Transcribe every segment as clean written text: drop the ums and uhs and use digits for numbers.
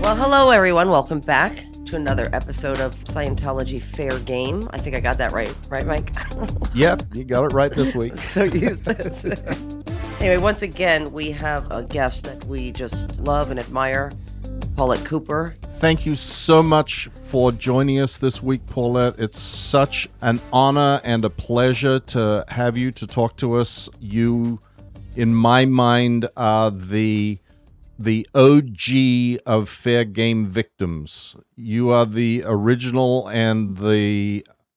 Well, hello, everyone. Welcome back to another episode of Scientology Fair Game. I think I got that right. Right, Mike? Yep, you got it right this week. So used to it. Anyway, once again, we have a guest that we just love and admire, Paulette Cooper. Thank you so much for joining us this week, Paulette. It's such an honor and a pleasure to have you to talk to us. You, in my mind, are the OG of fair game victims. You are the original, and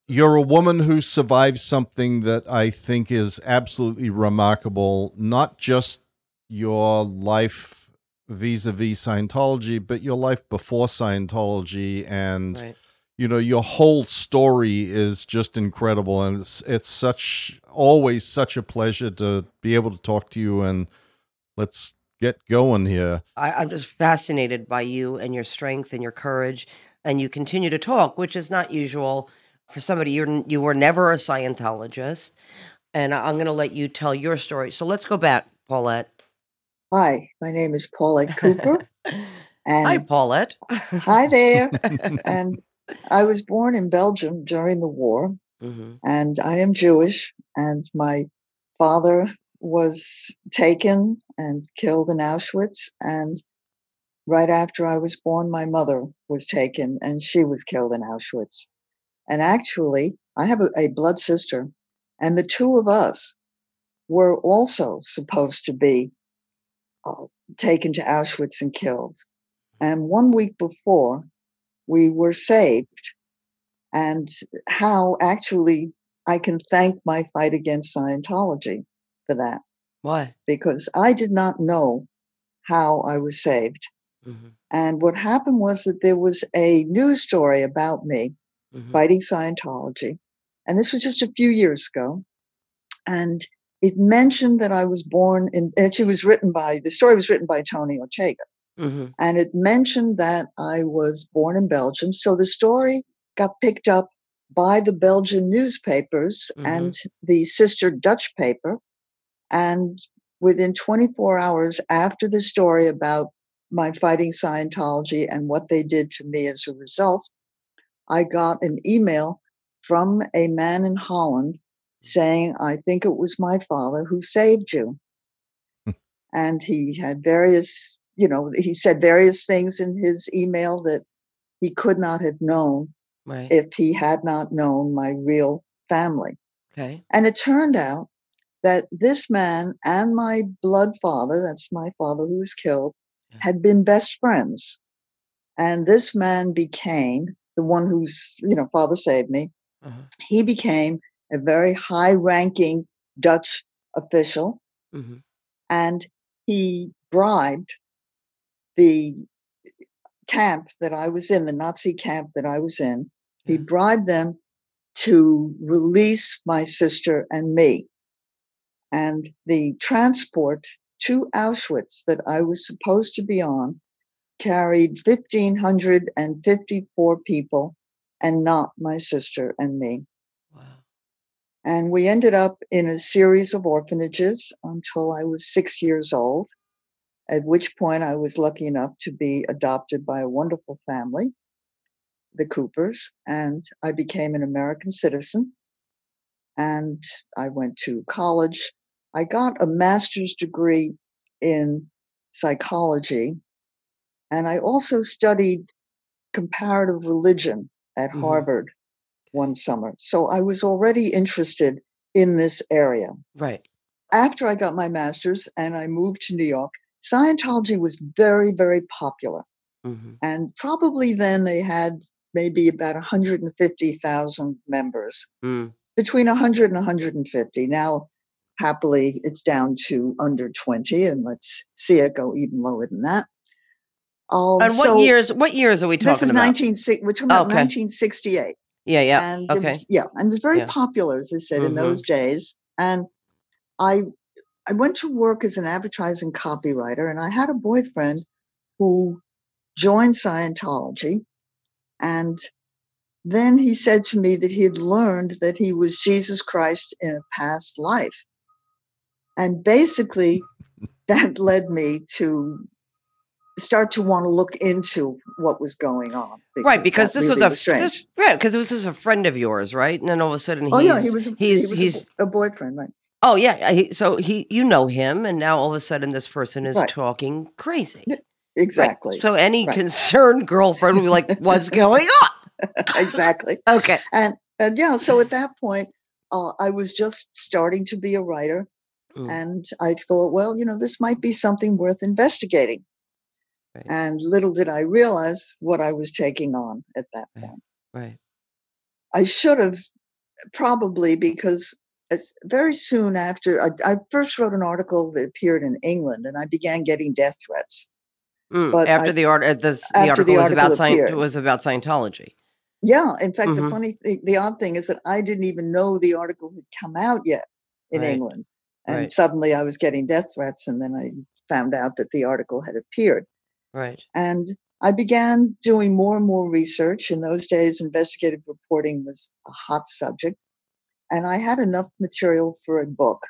you're a woman who survived something that I think is absolutely remarkable, not just your life vis-a-vis Scientology, but your life before Scientology. And, right, you know, your whole story is just incredible. And it's always such a pleasure to be able to talk to you. And let's get going here. I'm just fascinated by you and your strength and your courage, and you continue to talk, which is not usual for somebody. You were never a Scientologist, and I'm going to let you tell your story. So let's go back, Paulette. Hi, my name is Paulette Cooper. And hi, Paulette. Hi there. And I was born in Belgium during the war, mm-hmm, and I am Jewish, and my father was taken and killed in Auschwitz. And right after I was born, my mother was taken and she was killed in Auschwitz. And actually, I have a blood sister, and the two of us were also supposed to be taken to Auschwitz and killed. And 1 week before, we were saved. And how actually I can thank my fight against Scientology for that. Why? Because I did not know how I was saved. Mm-hmm. And what happened was that there was a news story about me, mm-hmm, fighting Scientology. And this was just a few years ago. And it mentioned that I was born in, the story was written by Tony Ortega. Mm-hmm. And it mentioned that I was born in Belgium. So the story got picked up by the Belgian newspapers, mm-hmm, and the sister Dutch paper. And within 24 hours after the story about my fighting Scientology and what they did to me as a result, I got an email from a man in Holland saying, I think it was my father who saved you. And he had he said various things in his email that he could not have known, right, if he had not known my real family. Okay. And it turned out that this man and my blood father, that's my father who was killed, had been best friends. And this man became, the one whose father saved me, uh-huh, he became a very high-ranking Dutch official, mm-hmm, and he bribed the camp that I was in, the Nazi camp that I was in. Yeah. He bribed them to release my sister and me. And the transport to Auschwitz that I was supposed to be on carried 1,554 people and not my sister and me. Wow. And we ended up in a series of orphanages until I was 6 years old, at which point I was lucky enough to be adopted by a wonderful family, the Coopers, and I became an American citizen. And I went to college. I got a master's degree in psychology, and I also studied comparative religion at, mm-hmm, Harvard one summer. So I was already interested in this area. Right. After I got my master's and I moved to New York, Scientology was very, very popular. Mm-hmm. And probably then they had maybe about 150,000 members, between 100 and 150. Now, happily, it's down to under 20, and let's see it go even lower than that. And what years are we talking about? We're talking about 1968. Yeah, yeah. And okay. And it was very popular, as I said, mm-hmm, in those days. And I went to work as an advertising copywriter, and I had a boyfriend who joined Scientology, and then he said to me that he had learned that he was Jesus Christ in a past life. And basically, that led me to start to want to look into what was going on. Because because this was a friend of yours, right? And then all of a sudden, he was a boyfriend, right? Oh yeah, so you know him, and now all of a sudden this person is talking crazy. Exactly. Right. So any concerned girlfriend would be like, "What's going on?" Exactly. Okay. And yeah, so at that point, I was just starting to be a writer, and I thought, well, you know, this might be something worth investigating. Right. And little did I realize what I was taking on at that point. Right. I should have probably, because very soon after, I first wrote an article that appeared in England, and I began getting death threats. But the article was about Scientology. Yeah. In fact, the odd thing is that I didn't even know the article had come out yet in England. And suddenly I was getting death threats, and then I found out that the article had appeared. Right. And I began doing more and more research. In those days, investigative reporting was a hot subject. And I had enough material for a book.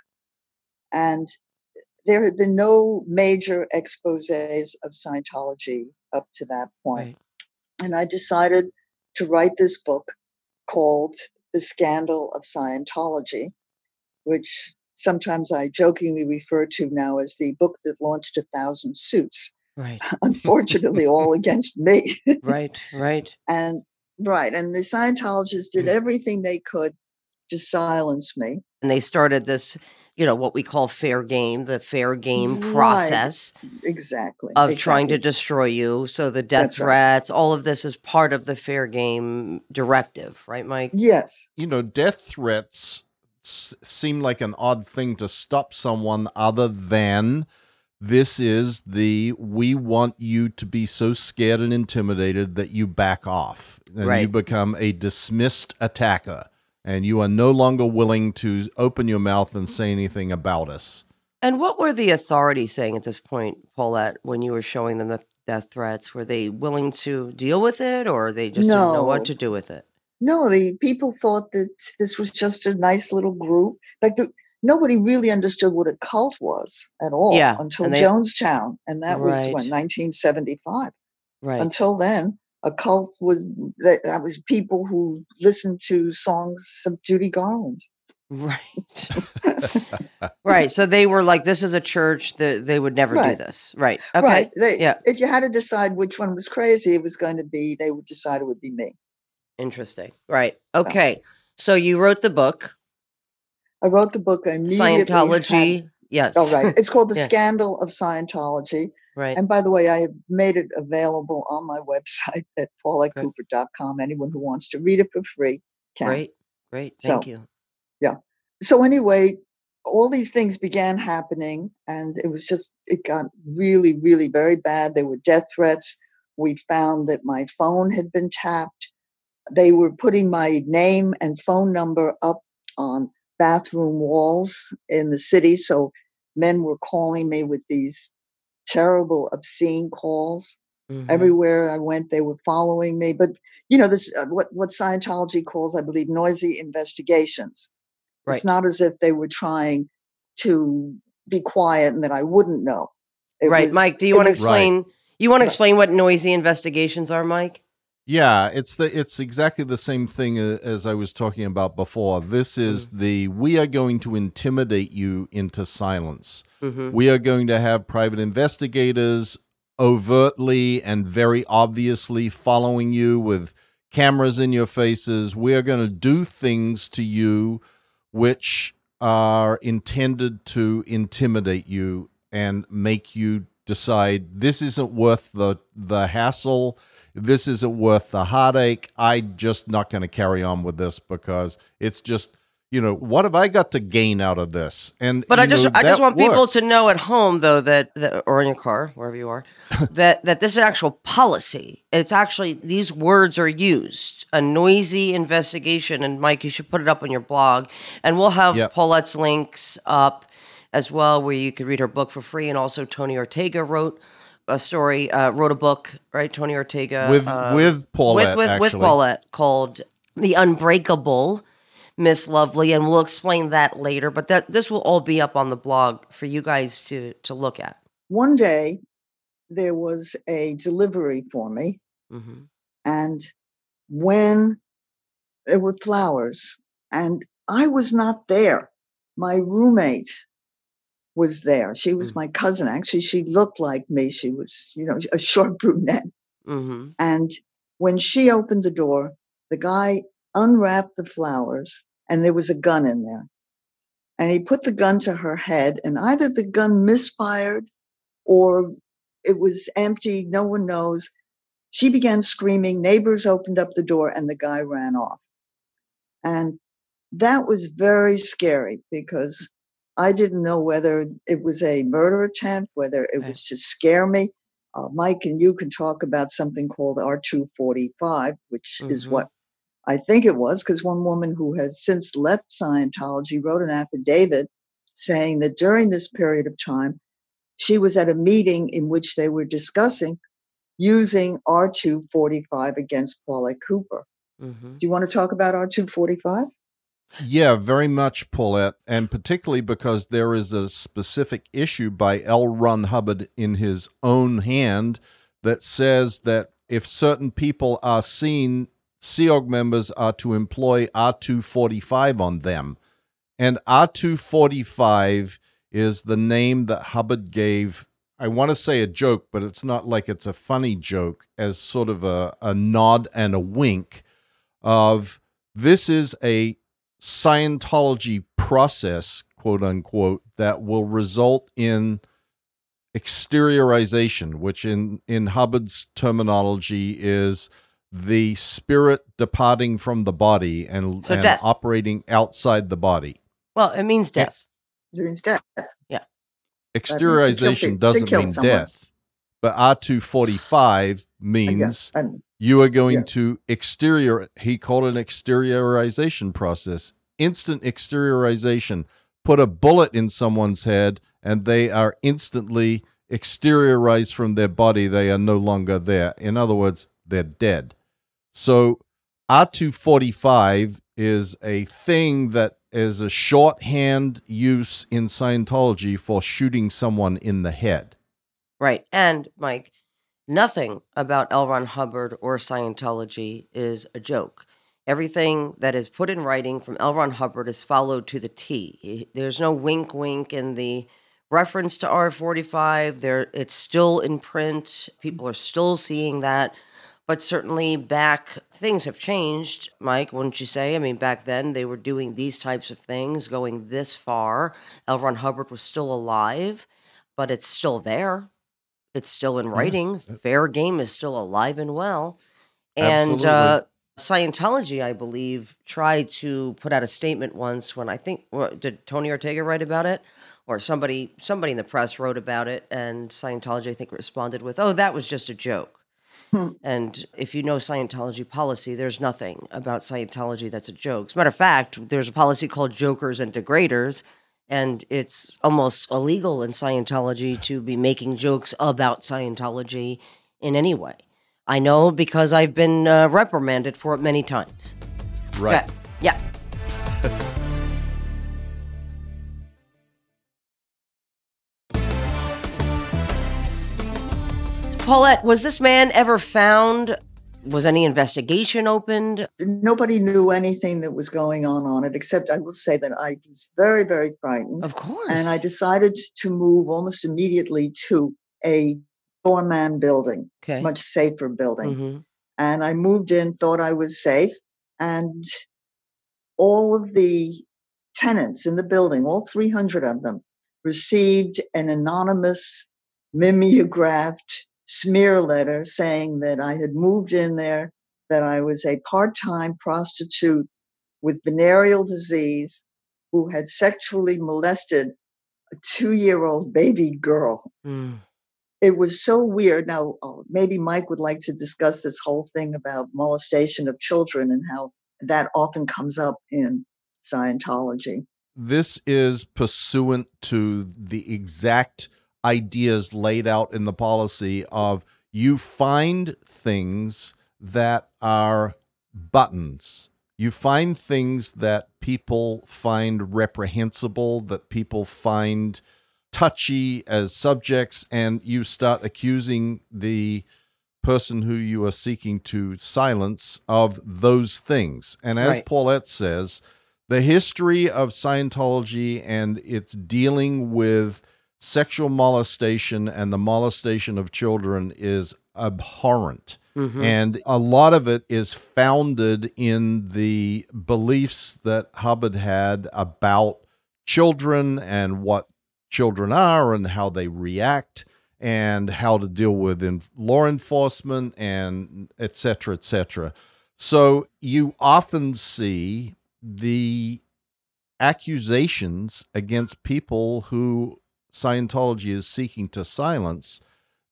And there had been no major exposés of Scientology up to that point. Right. And I decided to write this book called The Scandal of Scientology, which sometimes I jokingly refer to now as the book that launched 1,000 suits. Right. Unfortunately, all against me. And the Scientologists did everything they could to silence me. And they started this, you know, what we call fair game, the fair game process. Exactly. Trying to destroy you. So the death threats, all of this is part of the fair game directive, right, Mike? Yes. You know, death threats seem like an odd thing to stop someone other than this is the, we want you to be so scared and intimidated that you back off and you become a dismissed attacker. And you are no longer willing to open your mouth and say anything about us. And what were the authorities saying at this point, Paulette, when you were showing them the death threats? Were they willing to deal with it, or they just didn't know what to do with it? No, the people thought that this was just a nice little group. Like nobody really understood what a cult was at all until Jonestown. And that was, what, 1975. Right. Until then. A cult was people who listened to songs of Judy Garland. Right. So they were like, this is a church that they would never do this. Right. Okay. Right. If you had to decide which one was crazy, it was going to be, they would decide it would be me. Interesting. Right. Okay. So you wrote the book. I wrote the book. Scientology. It's called The Scandal of Scientology. Right. And by the way, I have made it available on my website at paulettecooper.com. Anyone who wants to read it for free can. Great. Thank you. Yeah. So anyway, all these things began happening, and it was just, it got really, really very bad. There were death threats. We found that my phone had been tapped. They were putting my name and phone number up on bathroom walls in the city. So men were calling me with these terrible, obscene calls. Everywhere I went, they were following me. But, you know, this what Scientology calls, I believe, noisy investigations. Right. It's not as if they were trying to be quiet and that I wouldn't know. Mike, do you want to explain? You want to explain what noisy investigations are, Mike? Yeah, it's exactly the same thing as I was talking about before. This is the, we are going to intimidate you into silence. We are going to have private investigators overtly and very obviously following you with cameras in your faces. We are going to do things to you which are intended to intimidate you and make you decide this isn't worth the hassle. This isn't worth the heartache. I'm just not going to carry on with this because it's just, you know, what have I got to gain out of this? And but I just want people to know at home, though, that or in your car, wherever you are, that this is actual policy. It's actually, these words are used, a noisy investigation. And Mike, you should put it up on your blog, and we'll have Paulette's links up as well, where you could read her book for free. And also Tony Ortega wrote a book, right? Tony Ortega with Paulette, with Paulette, called The Unbreakable Miss Lovely, and we'll explain that later. But this will all be up on the blog for you guys to look at. One day, there was a delivery for me. Mm-hmm. And when there were flowers, and I was not there. My roommate was there. She was mm-hmm. my cousin. Actually, she looked like me. She was, you know, a short brunette. Mm-hmm. And when she opened the door, the guy unwrapped the flowers, and there was a gun in there. And he put the gun to her head, and either the gun misfired or it was empty. No one knows. She began screaming. Neighbors opened up the door, and the guy ran off. And that was very scary because I didn't know whether it was a murder attempt, whether it was to scare me. Mike and you can talk about something called R245, which mm-hmm. is what I think it was, because one woman who has since left Scientology wrote an affidavit saying that during this period of time, she was at a meeting in which they were discussing using R245 against Paulette Cooper. Mm-hmm. Do you want to talk about R245? Yeah, very much, Paulette, and particularly because there is a specific issue by L. Ron Hubbard in his own hand that says that if certain people are seen, Sea Org members are to employ R245 on them. And R245 is the name that Hubbard gave, I want to say a joke, but it's not like it's a funny joke, as sort of a nod and a wink of this is a Scientology process, quote unquote, that will result in exteriorization, which in Hubbard's terminology is the spirit departing from the body and operating outside the body. Well, it means death. It means death. Yeah. Exteriorization doesn't mean someone. Death, but R245 means you are going to exterior. He called it an exteriorization process, instant exteriorization. Put a bullet in someone's head and they are instantly exteriorized from their body. They are no longer there. In other words, they're dead. So R245 is a thing that is a shorthand use in Scientology for shooting someone in the head. Right. And Mike, nothing about L. Ron Hubbard or Scientology is a joke. Everything that is put in writing from L. Ron Hubbard is followed to the T. There's no wink, wink in the reference to R45. There, it's still in print. People are still seeing that. But certainly back, things have changed, Mike, wouldn't you say? I mean, back then they were doing these types of things, going this far. L. Ron Hubbard was still alive, but it's still there. It's still in writing. Yeah. Fair Game is still alive and well. And Scientology, I believe, tried to put out a statement once when I think, did Tony Ortega write about it? Or somebody in the press wrote about it, and Scientology, I think, responded with, oh, that was just a joke. And if you know Scientology policy, there's nothing about Scientology that's a joke. As a matter of fact, there's a policy called jokers and degraders, and it's almost illegal in Scientology to be making jokes about Scientology in any way. I know because I've been reprimanded for it many times. Right. Yeah. Paulette, was this man ever found? Was any investigation opened? Nobody knew anything that was going on it, except I will say that I was very, very frightened. Of course. And I decided to move almost immediately to a doorman building, much safer building. Mm-hmm. And I moved in, thought I was safe. And all of the tenants in the building, all 300 of them, received an anonymous mimeographed smear letter saying that I had moved in there, that I was a part-time prostitute with venereal disease who had sexually molested a 2-year-old baby girl. Mm. It was so weird. Now, maybe Mike would like to discuss this whole thing about molestation of children and how that often comes up in Scientology. This is pursuant to the exact ideas laid out in the policy of you find things that are buttons. You find things that people find reprehensible, that people find touchy as subjects, and you start accusing the person who you are seeking to silence of those things. And as right. Paulette says, the history of Scientology and its dealing with sexual molestation and the molestation of children is abhorrent. Mm-hmm. And a lot of it is founded in the beliefs that Hubbard had about children and what children are and how they react and how to deal with law enforcement and et cetera, et cetera. So you often see the accusations against people who Scientology is seeking to silence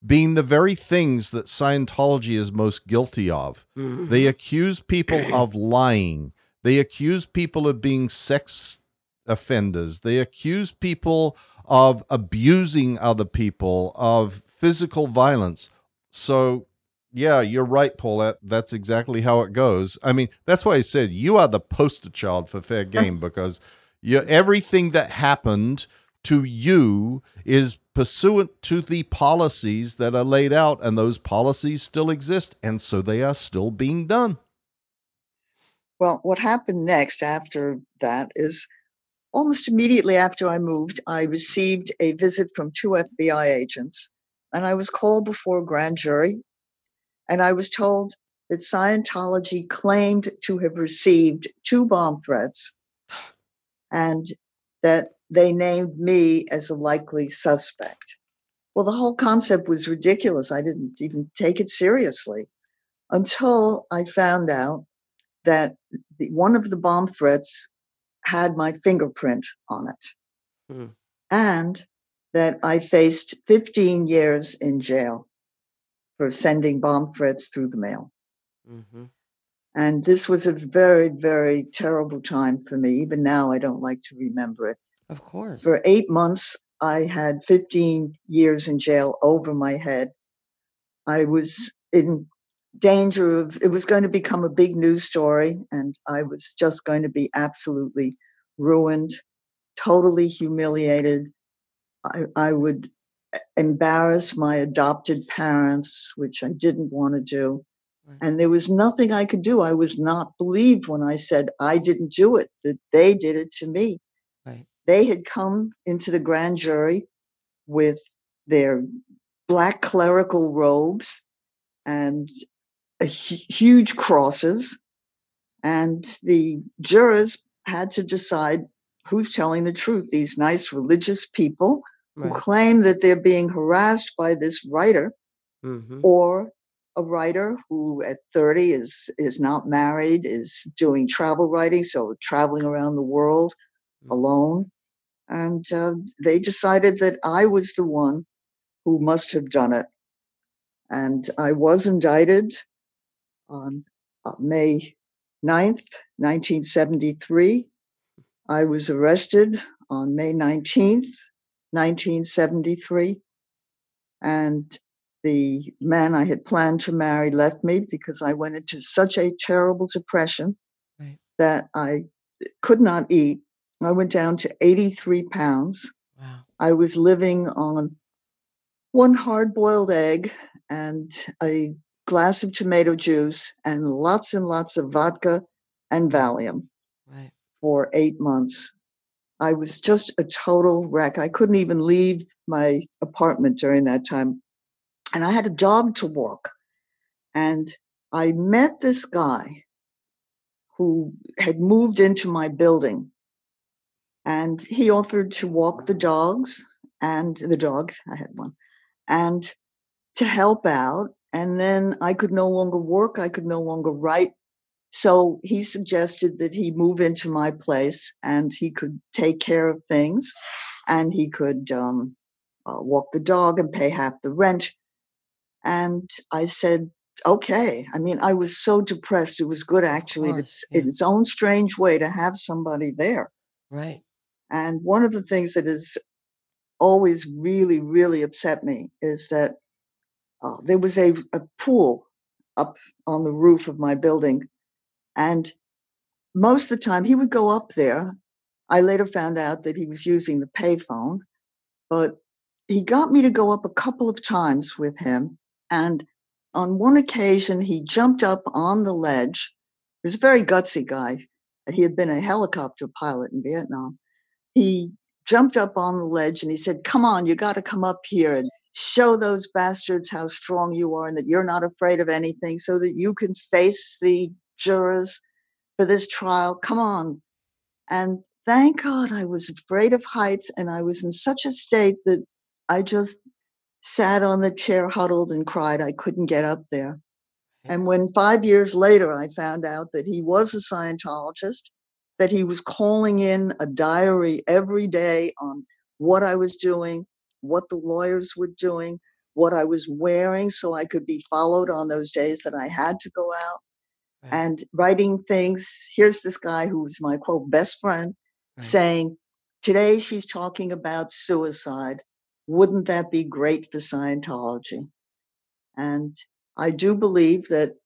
being the very things that Scientology is most guilty of. Mm-hmm. They accuse people of lying. They accuse people of being sex offenders. They accuse people of abusing other people, of physical violence. So, yeah, you're right, Paulette. That's exactly how it goes. I mean, that's why I said you are the poster child for fair game, because everything that happened to you is pursuant to the policies that are laid out, and those policies still exist, and so they are still being done. Well, what happened next after that is almost immediately after I moved, I received a visit from two FBI agents, and I was called before a grand jury, and I was told that Scientology claimed to have received 2 bomb threats, and that they named me as a likely suspect. Well, the whole concept was ridiculous. I didn't even take it seriously until I found out that one of the bomb threats had my fingerprint on it, and that I faced 15 years in jail for sending bomb threats through the mail. Mm-hmm. And this was a very, very terrible time for me. Even now, I don't like to remember it. Of course. For 8 months, I had 15 years in jail over my head. I was in danger of, it was going to become a big news story, and I was just going to be absolutely ruined, totally humiliated. I would embarrass my adopted parents, which I didn't want to do. Right. And there was nothing I could do. I was not believed when I said I didn't do it, that they did it to me. Right. They had come into the grand jury with their black clerical robes and huge crosses, and the jurors had to decide who's telling the truth, these nice religious people who right. claim that they're being harassed by this writer, mm-hmm. or a writer who at 30 is not married, is doing travel writing, so traveling around the world alone, and they decided that I was the one who must have done it. And I was indicted on May 9th, 1973. I was arrested on May 19th, 1973. And the man I had planned to marry left me because I went into such a terrible depression right. that I could not eat. I went down to 83 pounds. Wow. I was living on 1 hard-boiled egg and a glass of tomato juice and lots of vodka and Valium right. for 8 months. I was just a total wreck. I couldn't even leave my apartment during that time. And I had a dog to walk. And I met this guy who had moved into my building. And he offered to walk the dogs and the dog, I had one, and to help out. And then I could no longer work. I could no longer write. So he suggested that he move into my place and he could take care of things and he could walk the dog and pay half the rent. And I said, okay. I mean, I was so depressed. It was good, actually, of course, in its own strange way to have somebody there. Right. And one of the things that has always really, really upset me is that there was a pool up on the roof of my building. And most of the time he would go up there. I later found out that he was using the payphone, But he got me to go up a couple of times with him. And on one occasion, he jumped up on the ledge. He was a very gutsy guy. He had been a helicopter pilot in Vietnam. He jumped up on the ledge and he said, "Come on, you got to come up here and show those bastards how strong you are and that you're not afraid of anything so that you can face the jurors for this trial. Come on." And thank God I was afraid of heights, and I was in such a state that I just sat on the chair huddled and cried. I couldn't get up there. And when 5 years later, I found out that he was a Scientologist, that he was calling in a diary every day on what I was doing, what the lawyers were doing, what I was wearing, so I could be followed on those days that I had to go out, right, and writing things. Here's this guy who was my, quote, best friend, right, saying, "Today she's talking about suicide. Wouldn't that be great for Scientology?" And I do believe that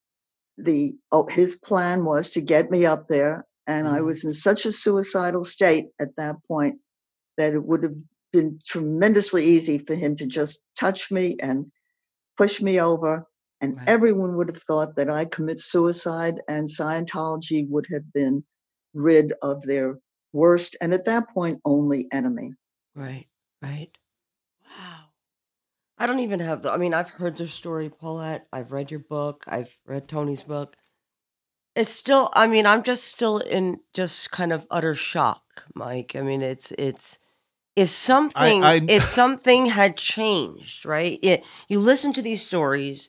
his plan was to get me up there. And I was in such a suicidal state at that point that it would have been tremendously easy for him to just touch me and push me over. And everyone would have thought that I commit suicide, and Scientology would have been rid of their worst and at that point only enemy. Right, right. I don't even have the, I mean, I've heard the story, Paulette. I've read your book. I've read Tony's book. It's still, I mean, I'm just still in just kind of utter shock, Mike. I mean, it's, if something had changed, right? You listen to these stories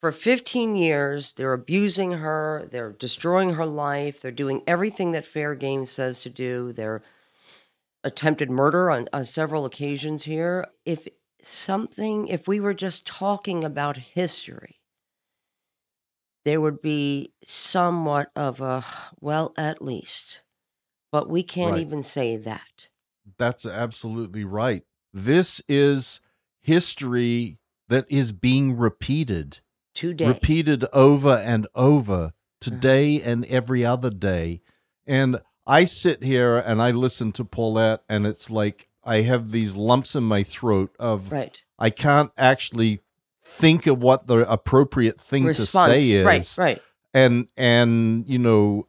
for 15 years, they're abusing her. They're destroying her life. They're doing everything that Fair Game says to do. They're attempted murder on several occasions here. If we were just talking about history, there would be somewhat of a, well, at least, but we can't even say that. That's absolutely right. This is history that is being repeated today, repeated over and over today and every other day. And I sit here and I listen to Paulette, and it's like, I have these lumps in my throat of I can't actually think of what the appropriate thing to say is. Right. And you know,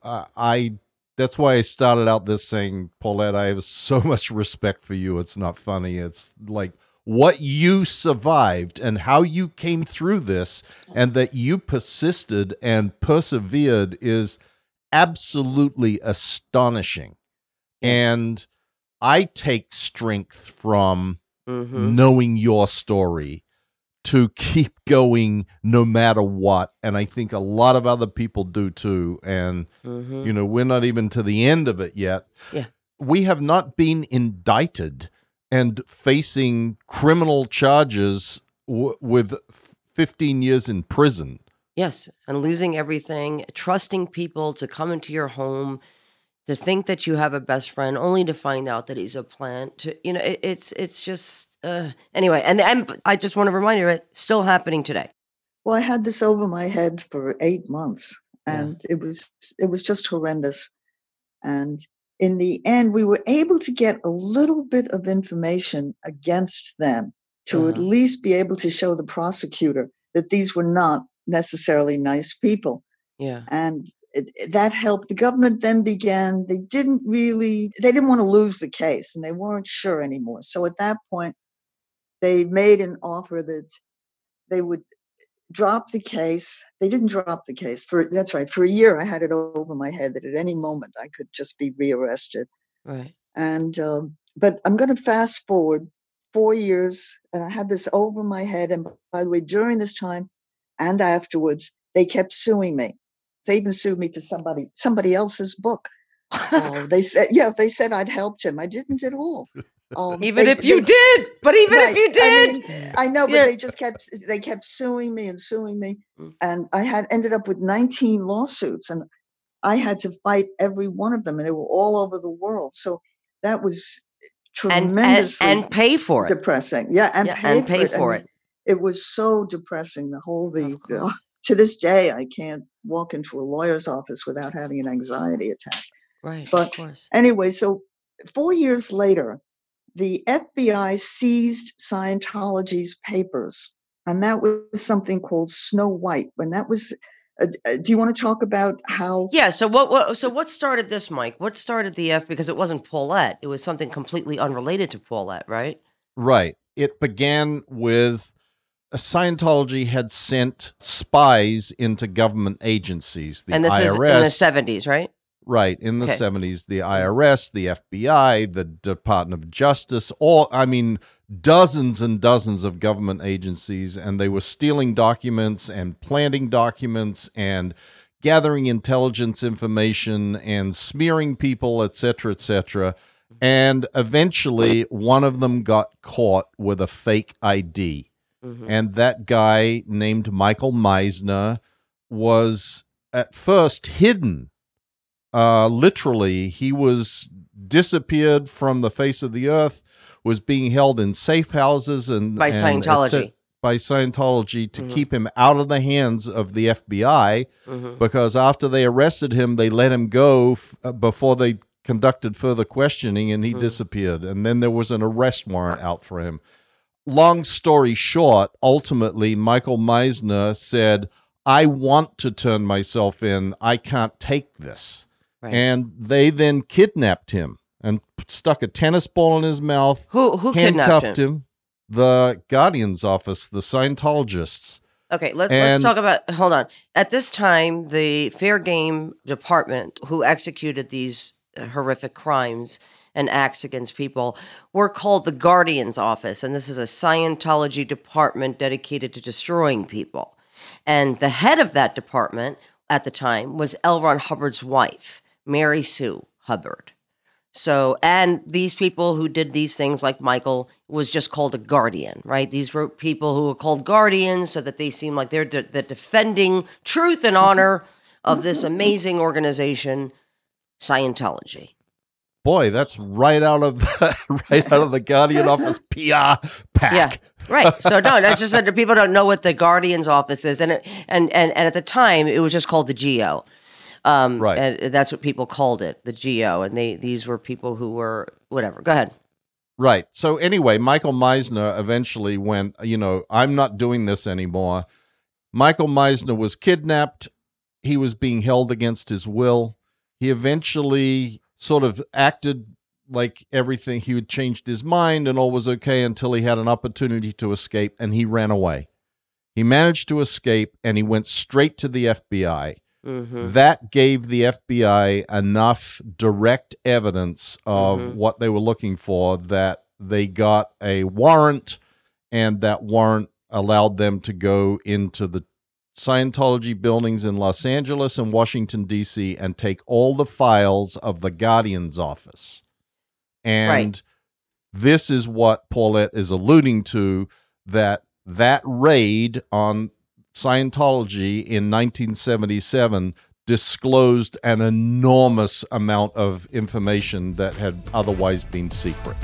that's why I started out this saying, Paulette, I have so much respect for you. It's not funny. It's like what you survived and how you came through this, and that you persisted and persevered is absolutely astonishing. Yes. And I take strength from knowing your story to keep going no matter what. And I think a lot of other people do too. And, you know, we're not even to the end of it yet. Yeah. We have not been indicted and facing criminal charges with 15 years in prison. Yes. And losing everything, trusting people to come into your home, to think that you have a best friend, only to find out that he's a plant. It's just anyway. And I just want to remind you, it's still happening today. Well, I had this over my head for 8 months, and it was just horrendous. And in the end, we were able to get a little bit of information against them to at least be able to show the prosecutor that these were not necessarily nice people. Yeah, and that helped. The government then began, they didn't want to lose the case, and they weren't sure anymore. So at that point, they made an offer that they would drop the case. They didn't drop the case. For a year, I had it over my head that at any moment I could just be rearrested. Right. And, but I'm going to fast forward 4 years, and I had this over my head. And by the way, during this time and afterwards, they kept suing me. They even sued me for somebody else's book. They said I'd helped him. I didn't at all. If you did, I know. But they just kept suing me and suing me, and I had ended up with 19 lawsuits, and I had to fight every one of them, and they were all over the world. So that was tremendously and pay for it. Depressing, and pay for it. It was so depressing. To this day, I can't walk into a lawyer's office without having an anxiety attack. Right, but of course. Anyway, so 4 years later, the FBI seized Scientology's papers, and that was something called Snow White. When that was, do you want to talk about how? Yeah. So what started this, Mike? What started the FBI? Because it wasn't Paulette; it was something completely unrelated to Paulette, right? Right. It began with Scientology had sent spies into government agencies. The and this IRS, is in the 70s, right? Right. In the 70s, the IRS, the FBI, the Department of Justice, dozens and dozens of government agencies, and they were stealing documents and planting documents and gathering intelligence information and smearing people, et cetera, et cetera. And eventually one of them got caught with a fake ID. Mm-hmm. And that guy named Michael Meisner was at first hidden. Literally, he was disappeared from the face of the earth, was being held in safe houses by Scientology to mm-hmm. keep him out of the hands of the FBI, mm-hmm. because after they arrested him, they let him go before they conducted further questioning, and he mm-hmm. disappeared. And then there was an arrest warrant out for him. Long story short, ultimately, Michael Meisner said, I want to turn myself in. I can't take this. Right. And they then kidnapped him and stuck a tennis ball in his mouth. Who handcuffed him? The Guardian's Office, the Scientologists. Okay, let's talk about, hold on. At this time, the Fair Game Department, who executed these horrific crimes and acts against people, were called the Guardian's Office. And this is a Scientology department dedicated to destroying people. And the head of that department at the time was L. Ron Hubbard's wife, Mary Sue Hubbard. So, and these people who did these things, like Michael, was just called a guardian, right? These were people who were called guardians so that they seem like they're the defending truth and honor of this amazing organization, Scientology. Boy, that's right out of the Guardian Office PR pack. Yeah, right. So no, that's just that people don't know what the Guardian's Office is, and at the time it was just called the GO. Right, and that's what people called it, the GO, and these were people who were whatever. Go ahead. Right. So anyway, Michael Meisner eventually went, I'm not doing this anymore. Michael Meisner was kidnapped. He was being held against his will. He eventually sort of acted like everything, he had changed his mind and all was okay until he had an opportunity to escape, and he ran away. He managed to escape, and he went straight to the FBI. Mm-hmm. That gave the FBI enough direct evidence of mm-hmm. what they were looking for that they got a warrant, and that warrant allowed them to go into the Scientology buildings in Los Angeles and Washington, D.C., and take all the files of the Guardian's Office. And this is what Paulette is alluding to, that raid on Scientology in 1977 disclosed an enormous amount of information that had otherwise been secret.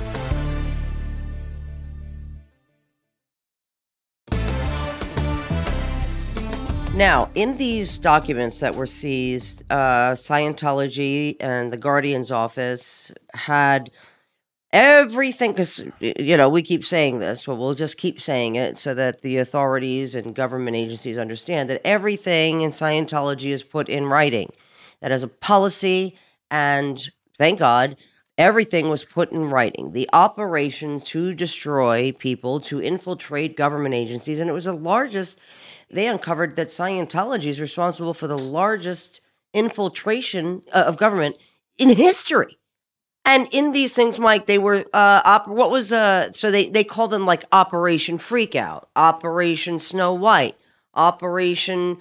Now, in these documents that were seized, Scientology and the Guardian's Office had everything, because, we keep saying this, but we'll just keep saying it so that the authorities and government agencies understand that everything in Scientology is put in writing. That is a policy, and thank God, everything was put in writing. The operation to destroy people, to infiltrate government agencies, and it was the largest. They uncovered that Scientology is responsible for the largest infiltration of government in history. And in these things, Mike, they were, they called them like Operation Freakout, Operation Snow White, Operation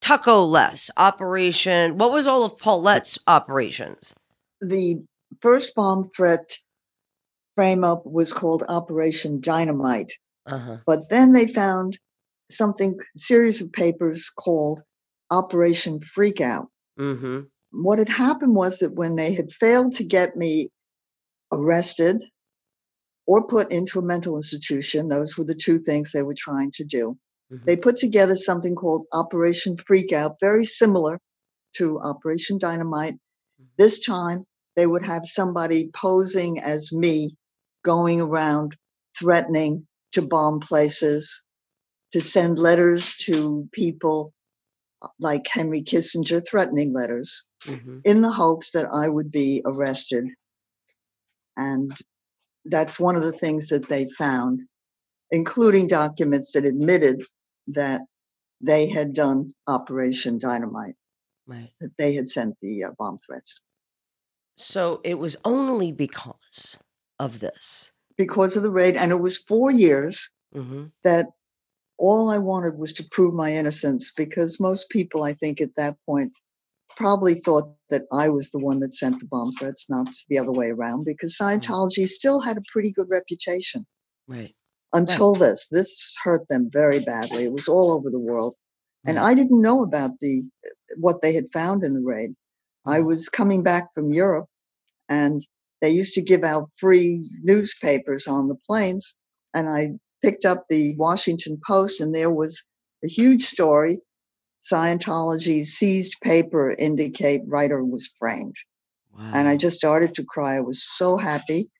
Tucko Less, Operation, what was all of Paulette's operations? The first bomb threat frame up was called Operation Dynamite. Uh-huh. But then they found series of papers called Operation Freakout. Mm-hmm. What had happened was that when they had failed to get me arrested or put into a mental institution, those were the two things they were trying to do. Mm-hmm. They put together something called Operation Freakout, very similar to Operation Dynamite. This time they would have somebody posing as me going around threatening to bomb places, to send letters to people like Henry Kissinger, threatening letters, in the hopes that I would be arrested. And that's one of the things that they found, including documents that admitted that they had done Operation Dynamite, that they had sent the bomb threats. So it was only because of this. Because of the raid. And it was 4 years that all I wanted was to prove my innocence, because most people, I think at that point, probably thought that I was the one that sent the bomb threats, not the other way around, because Scientology still had a pretty good reputation. Until this. This hurt them very badly. It was all over the world. And I didn't know about what they had found in the raid. I was coming back from Europe, and they used to give out free newspapers on the planes. And I picked up the Washington Post, and there was a huge story. Scientology's seized paper indicate writer was framed. And I just started to cry. I was so happy.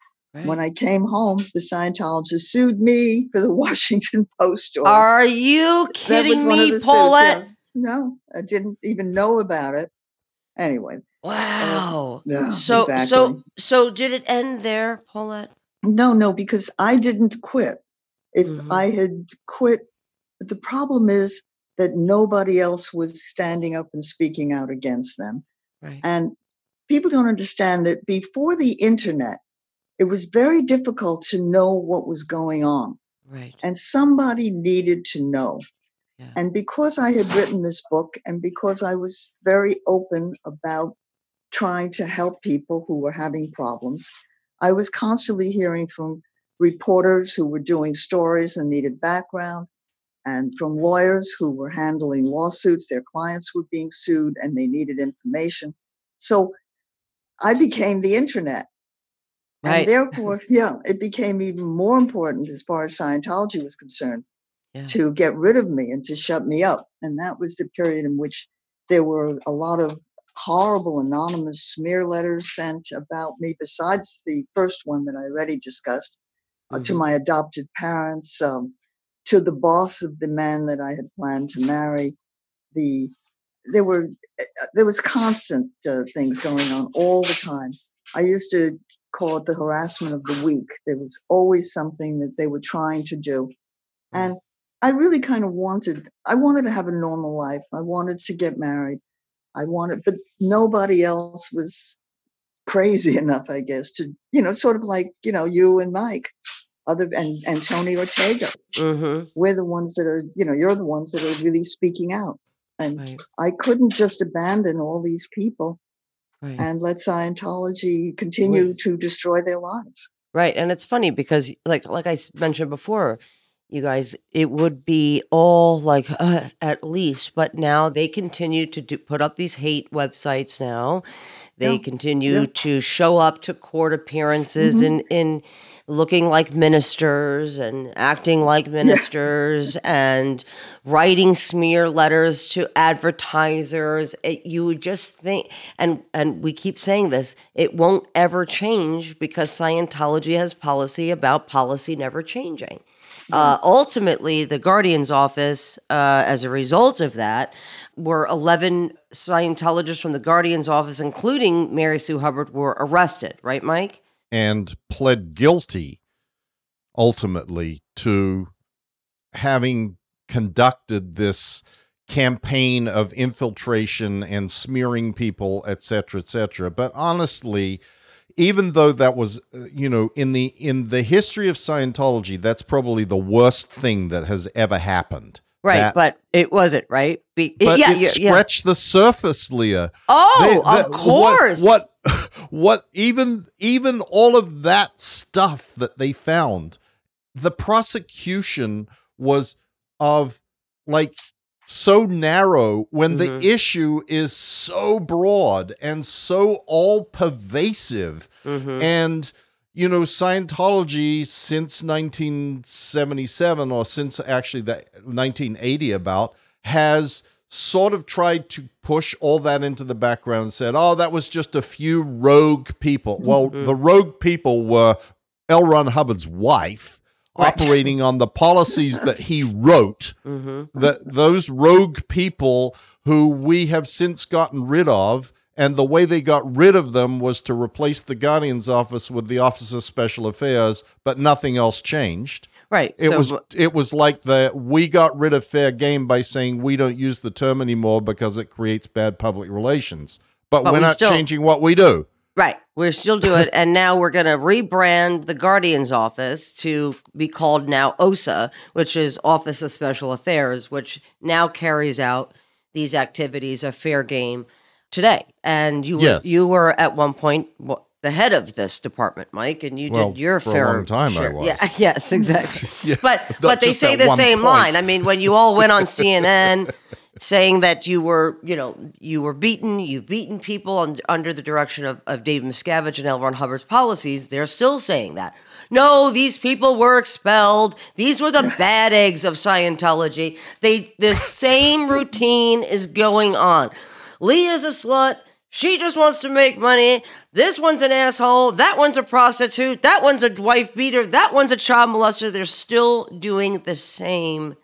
When I came home, the Scientologists sued me for the Washington Post story. Are you kidding me, Paulette? Yeah. No, I didn't even know about it. Anyway. Wow. Yeah, so, exactly. So did it end there, Paulette? No, because I didn't quit. If I had quit, the problem is that nobody else was standing up and speaking out against them. And people don't understand that before the internet, it was very difficult to know what was going on. And somebody needed to know. And because I had written this book, and because I was very open about trying to help people who were having problems, I was constantly hearing from reporters who were doing stories and needed background, and from lawyers who were handling lawsuits. Their clients were being sued and they needed information. So I became the internet. And therefore, it became even more important as far as Scientology was concerned to get rid of me and to shut me up. And that was the period in which there were a lot of horrible anonymous smear letters sent about me, besides the first one that I already discussed, to my adopted parents, to the boss of the man that I had planned to marry. There was constant things going on all the time. I used to call it the harassment of the week. There was always something that they were trying to do. And I really kind of wanted to have a normal life. I wanted to get married. But nobody else was crazy enough, I guess, to, sort of like, you and Mike, and Tony Ortega. We're the ones that are, you're the ones that are really speaking out. And I couldn't just abandon all these people. And let Scientology continue to destroy their lives. And it's funny because, like I mentioned before, you guys, it would be all like, at least, but now they continue to put up these hate websites now. They continue to show up to court appearances in looking like ministers and acting like ministers and writing smear letters to advertisers. You would just think, and we keep saying this, it won't ever change because Scientology has policy about policy never changing. Ultimately, the Guardian's Office, as a result of that, were 11 Scientologists from the Guardian's Office, including Mary Sue Hubbard, were arrested. Right, Mike? And pled guilty, ultimately, to having conducted this campaign of infiltration and smearing people, et cetera, et cetera. But honestly, even though that was, in the history of Scientology, that's probably the worst thing that has ever happened. But it wasn't, right? But it scratched the surface, Leah. Of course. What even all of that stuff that they found, the prosecution was of, like, so narrow when the issue is so broad and so all pervasive. And, Scientology since 1977 or since actually the 1980 about has sort of tried to push all that into the background and said, that was just a few rogue people. Well, the rogue people were L. Ron Hubbard's wife, right, operating on the policies that he wrote, mm-hmm, that those rogue people who we have since gotten rid of, and the way they got rid of them was to replace the Guardian's Office with the Office of Special Affairs, but nothing else changed. Right. It was like the we got rid of fair game by saying we don't use the term anymore because it creates bad public relations. But we're not changing what we do. Right. We still do it. And now we're going to rebrand the Guardian's Office to be called now OSA, which is Office of Special Affairs, which now carries out these activities of fair game today. And you were at one point the head of this department, Mike, and you did your fair for a long time. Sure. I was. Yeah, yes, exactly. Yeah, but they say the same line. I mean, when you all went on CNN saying that you were beaten, you've beaten people under the direction of Dave Miscavige and L. Ron Hubbard's policies, they're still saying that. No, these people were expelled. These were the bad eggs of Scientology. The same routine is going on. Leah's a slut. She just wants to make money. This one's an asshole. That one's a prostitute. That one's a wife beater. That one's a child molester. They're still doing the same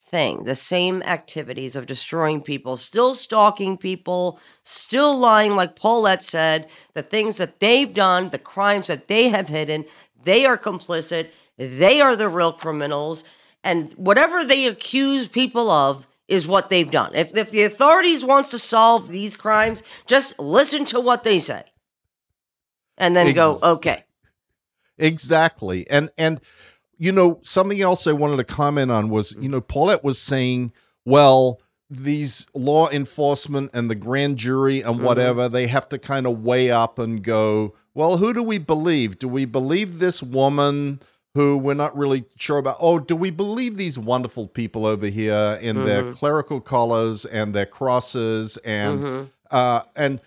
thing, the same activities of destroying people, still stalking people, still lying, like Paulette said, the things that they've done, the crimes that they have hidden. They are complicit. They are the real criminals. And whatever they accuse people of is what they've done. If the authorities wants to solve these crimes, just listen to what they say and then go, okay. Exactly. And something else I wanted to comment on was, Paulette was saying, well, these law enforcement and the grand jury and whatever, they have to kind of weigh up and go, well, who do we believe? Do we believe this woman who we're not really sure about? Oh, do we believe these wonderful people over here in their clerical collars and their crosses? And and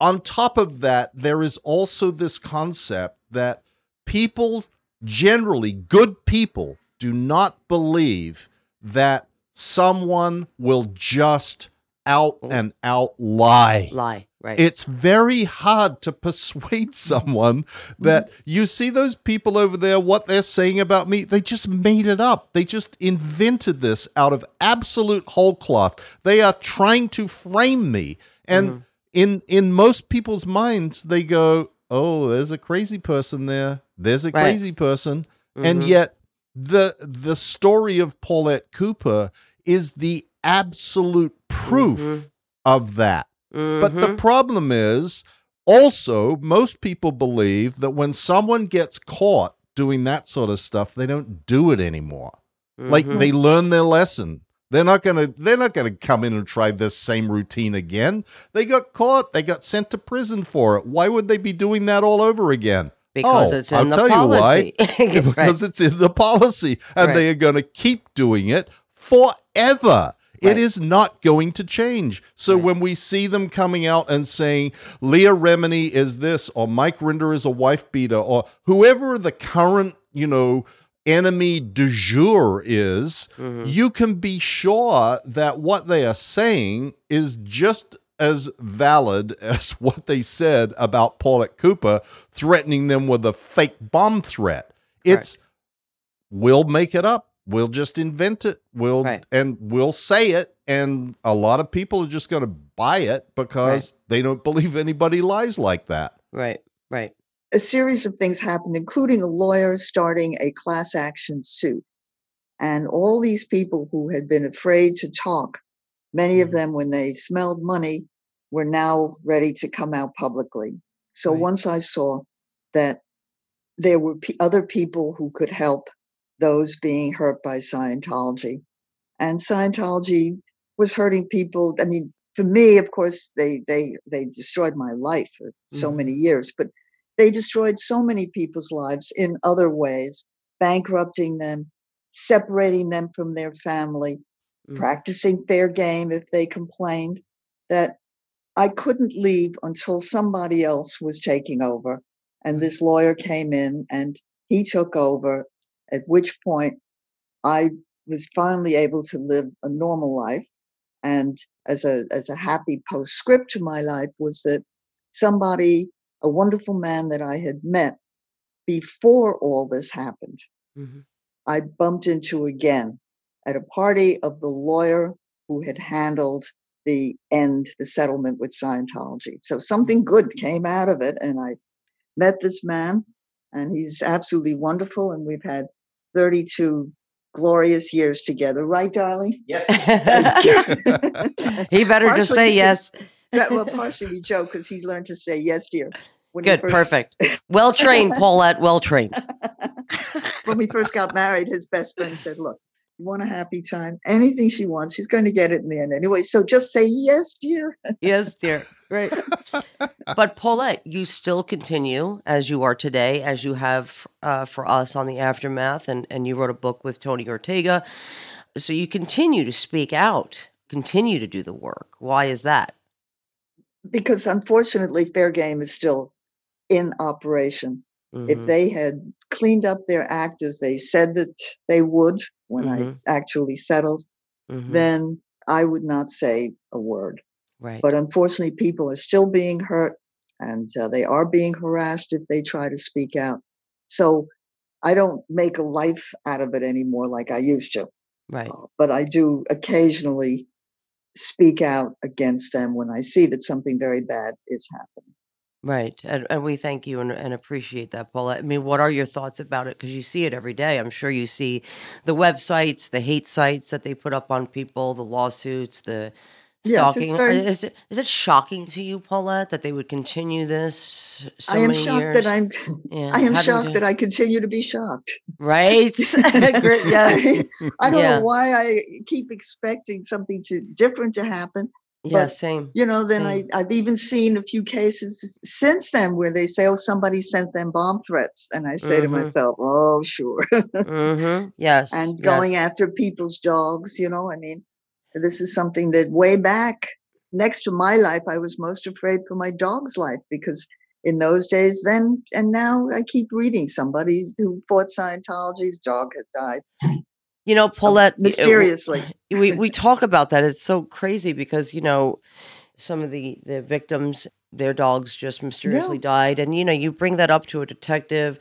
on top of that, there is also this concept that people generally, good people, do not believe that someone will just out and out lie. Right. It's very hard to persuade someone that you see those people over there, what they're saying about me, they just made it up. They just invented this out of absolute whole cloth. They are trying to frame me. And in most people's minds, they go, oh, there's a crazy person there. There's a crazy person. Mm-hmm. And yet the story of Paulette Cooper is the absolute proof of that. But the problem is also most people believe that when someone gets caught doing that sort of stuff, they don't do it anymore. Like they learn their lesson. They're not gonna come in and try this same routine again. They got caught. They got sent to prison for it. Why would they be doing that all over again? Because it's in the policy. I'll tell you why. Because it's in the policy, and they are going to keep doing it forever. It is not going to change. So when we see them coming out and saying Leah Remini is this, or Mike Rinder is a wife beater, or whoever the current, enemy du jour is, you can be sure that what they are saying is just as valid as what they said about Paulette Cooper threatening them with a fake bomb threat. It's, we'll make it up. We'll just invent it. We'll and we'll say it, and a lot of people are just going to buy it because they don't believe anybody lies like that. Right. A series of things happened, including a lawyer starting a class action suit. And all these people who had been afraid to talk, many of them when they smelled money, were now ready to come out publicly. So once I saw that there were other people who could help those being hurt by Scientology. And Scientology was hurting people. I mean, for me, of course, they destroyed my life for so many years, but they destroyed so many people's lives in other ways, bankrupting them, separating them from their family, practicing fair game if they complained, that I couldn't leave until somebody else was taking over. And this lawyer came in and he took over, at which point I was finally able to live a normal life. And as a happy postscript to my life was that somebody, a wonderful man that I had met, before all this happened, mm-hmm. I bumped into again at a party of the lawyer who had handled the settlement with Scientology. So something good came out of it. And I met this man, and he's absolutely wonderful. And we've had 32 glorious years together. Right, darling? Yes. He better just say yes. Well, partially we joke because he learned to say yes, dear. Good, perfect. Well trained, Paulette, well trained. When we first got married, his best friend said, look, you want a happy time? Anything she wants, she's going to get it in the end anyway. So just say yes, dear. Yes, dear. Right. But Paulette, you still continue as you are today, as you have for us on The Aftermath, and you wrote a book with Tony Ortega. So you continue to speak out, continue to do the work. Why is that? Because unfortunately, Fair Game is still in operation. Mm-hmm. If they had cleaned up their act as they said that they would when mm-hmm. I actually settled, mm-hmm. then I would not say a word. Right. But unfortunately, people are still being hurt, and they are being harassed if they try to speak out. So I don't make a life out of it anymore like I used to. Right. But I do occasionally speak out against them when I see that something very bad is happening. Right. And we thank you and appreciate that, Paulette. I mean, what are your thoughts about it? Because you see it every day. I'm sure you see the websites, the hate sites that they put up on people, the lawsuits, the stalking. Yes, it's very... Is it shocking to you, Paulette, that they would continue this so many years? I am shocked that I continue to be shocked. Right? Yes. I don't know why I keep expecting something different to happen. But, yeah, same. You know, then same. I've even seen a few cases since then where they say, oh, somebody sent them bomb threats. And I say mm-hmm. to myself, oh, sure. mm-hmm. Yes. And going after people's dogs, you know, I mean, this is something that way back next to my life, I was most afraid for my dog's life, because in those days then and now I keep reading somebody who fought Scientology's dog had died. You know, Paulette, mysteriously, we talk about that. It's so crazy because, you know, some of the victims, their dogs just mysteriously died. And, you know, you bring that up to a detective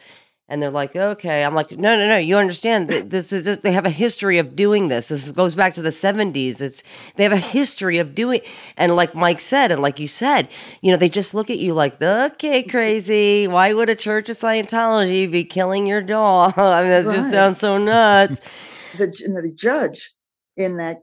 and they're like, okay. I'm like, no. You understand this, they have a history of doing this. This goes back to the 70s. They have a history of doing. And like Mike said, and like you said, you know, they just look at you like, okay, crazy. Why would a Church of Scientology be killing your dog? I mean, that just sounds so nuts. The judge in that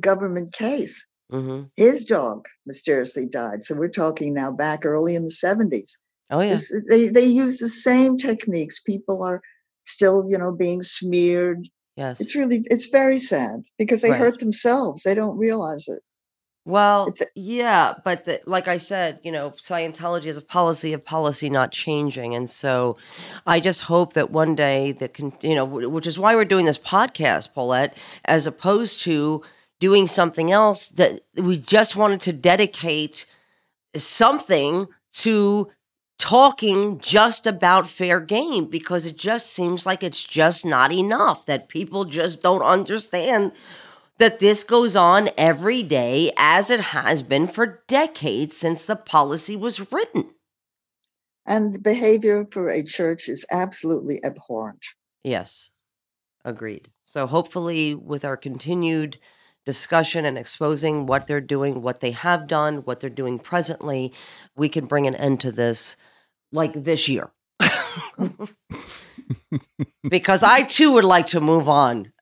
government case, mm-hmm. his dog mysteriously died. So we're talking now back early in the 70s. Oh, yeah. They use the same techniques. People are still, you know, being smeared. Yes. It's very sad because they hurt themselves. They don't realize it. Well, yeah. But like I said, you know, Scientology is a policy of policy not changing. And so I just hope that one day which is why we're doing this podcast, Paulette, as opposed to doing something else, that we just wanted to dedicate something to talking just about Fair Game, because it just seems like it's just not enough, that people just don't understand that this goes on every day, as it has been for decades since the policy was written. And the behavior for a church is absolutely abhorrent. Yes, agreed. So hopefully with our continued discussion and exposing what they're doing, what they have done, what they're doing presently, we can bring an end to this like this year. Because I too would like to move on.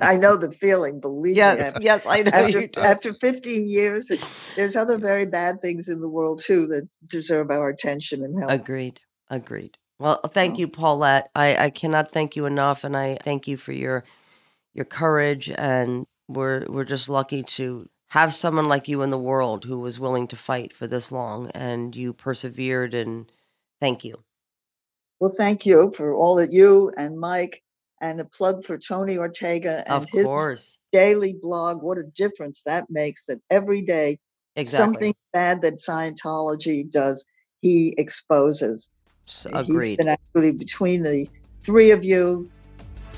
I know the feeling, believe me. Yes, I know. After 50 years, there's other very bad things in the world, too, that deserve our attention and help. Agreed. Well, thank you, Paulette. I cannot thank you enough, and I thank you for your courage, and we're just lucky to have someone like you in the world who was willing to fight for this long, and you persevered, and thank you. Well, thank you for all that you and Mike. And a plug for Tony Ortega and his daily blog. What a difference that makes, that every day something bad that Scientology does, he exposes. Agreed. He's been actually, between the three of you,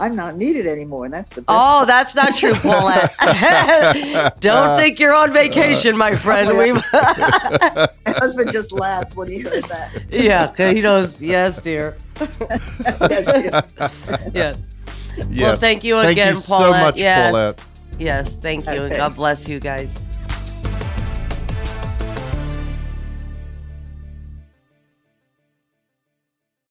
I'm not needed anymore, and that's the best part. That's not true, Paulette. Don't think you're on vacation, my friend. My husband just laughed when he heard that. Yeah, he knows. Yes, dear. Yes, dear. Yes. Well, thank you again, Paulette. Thank you so much, Paulette. Yes, thank you. Okay. And God bless you guys.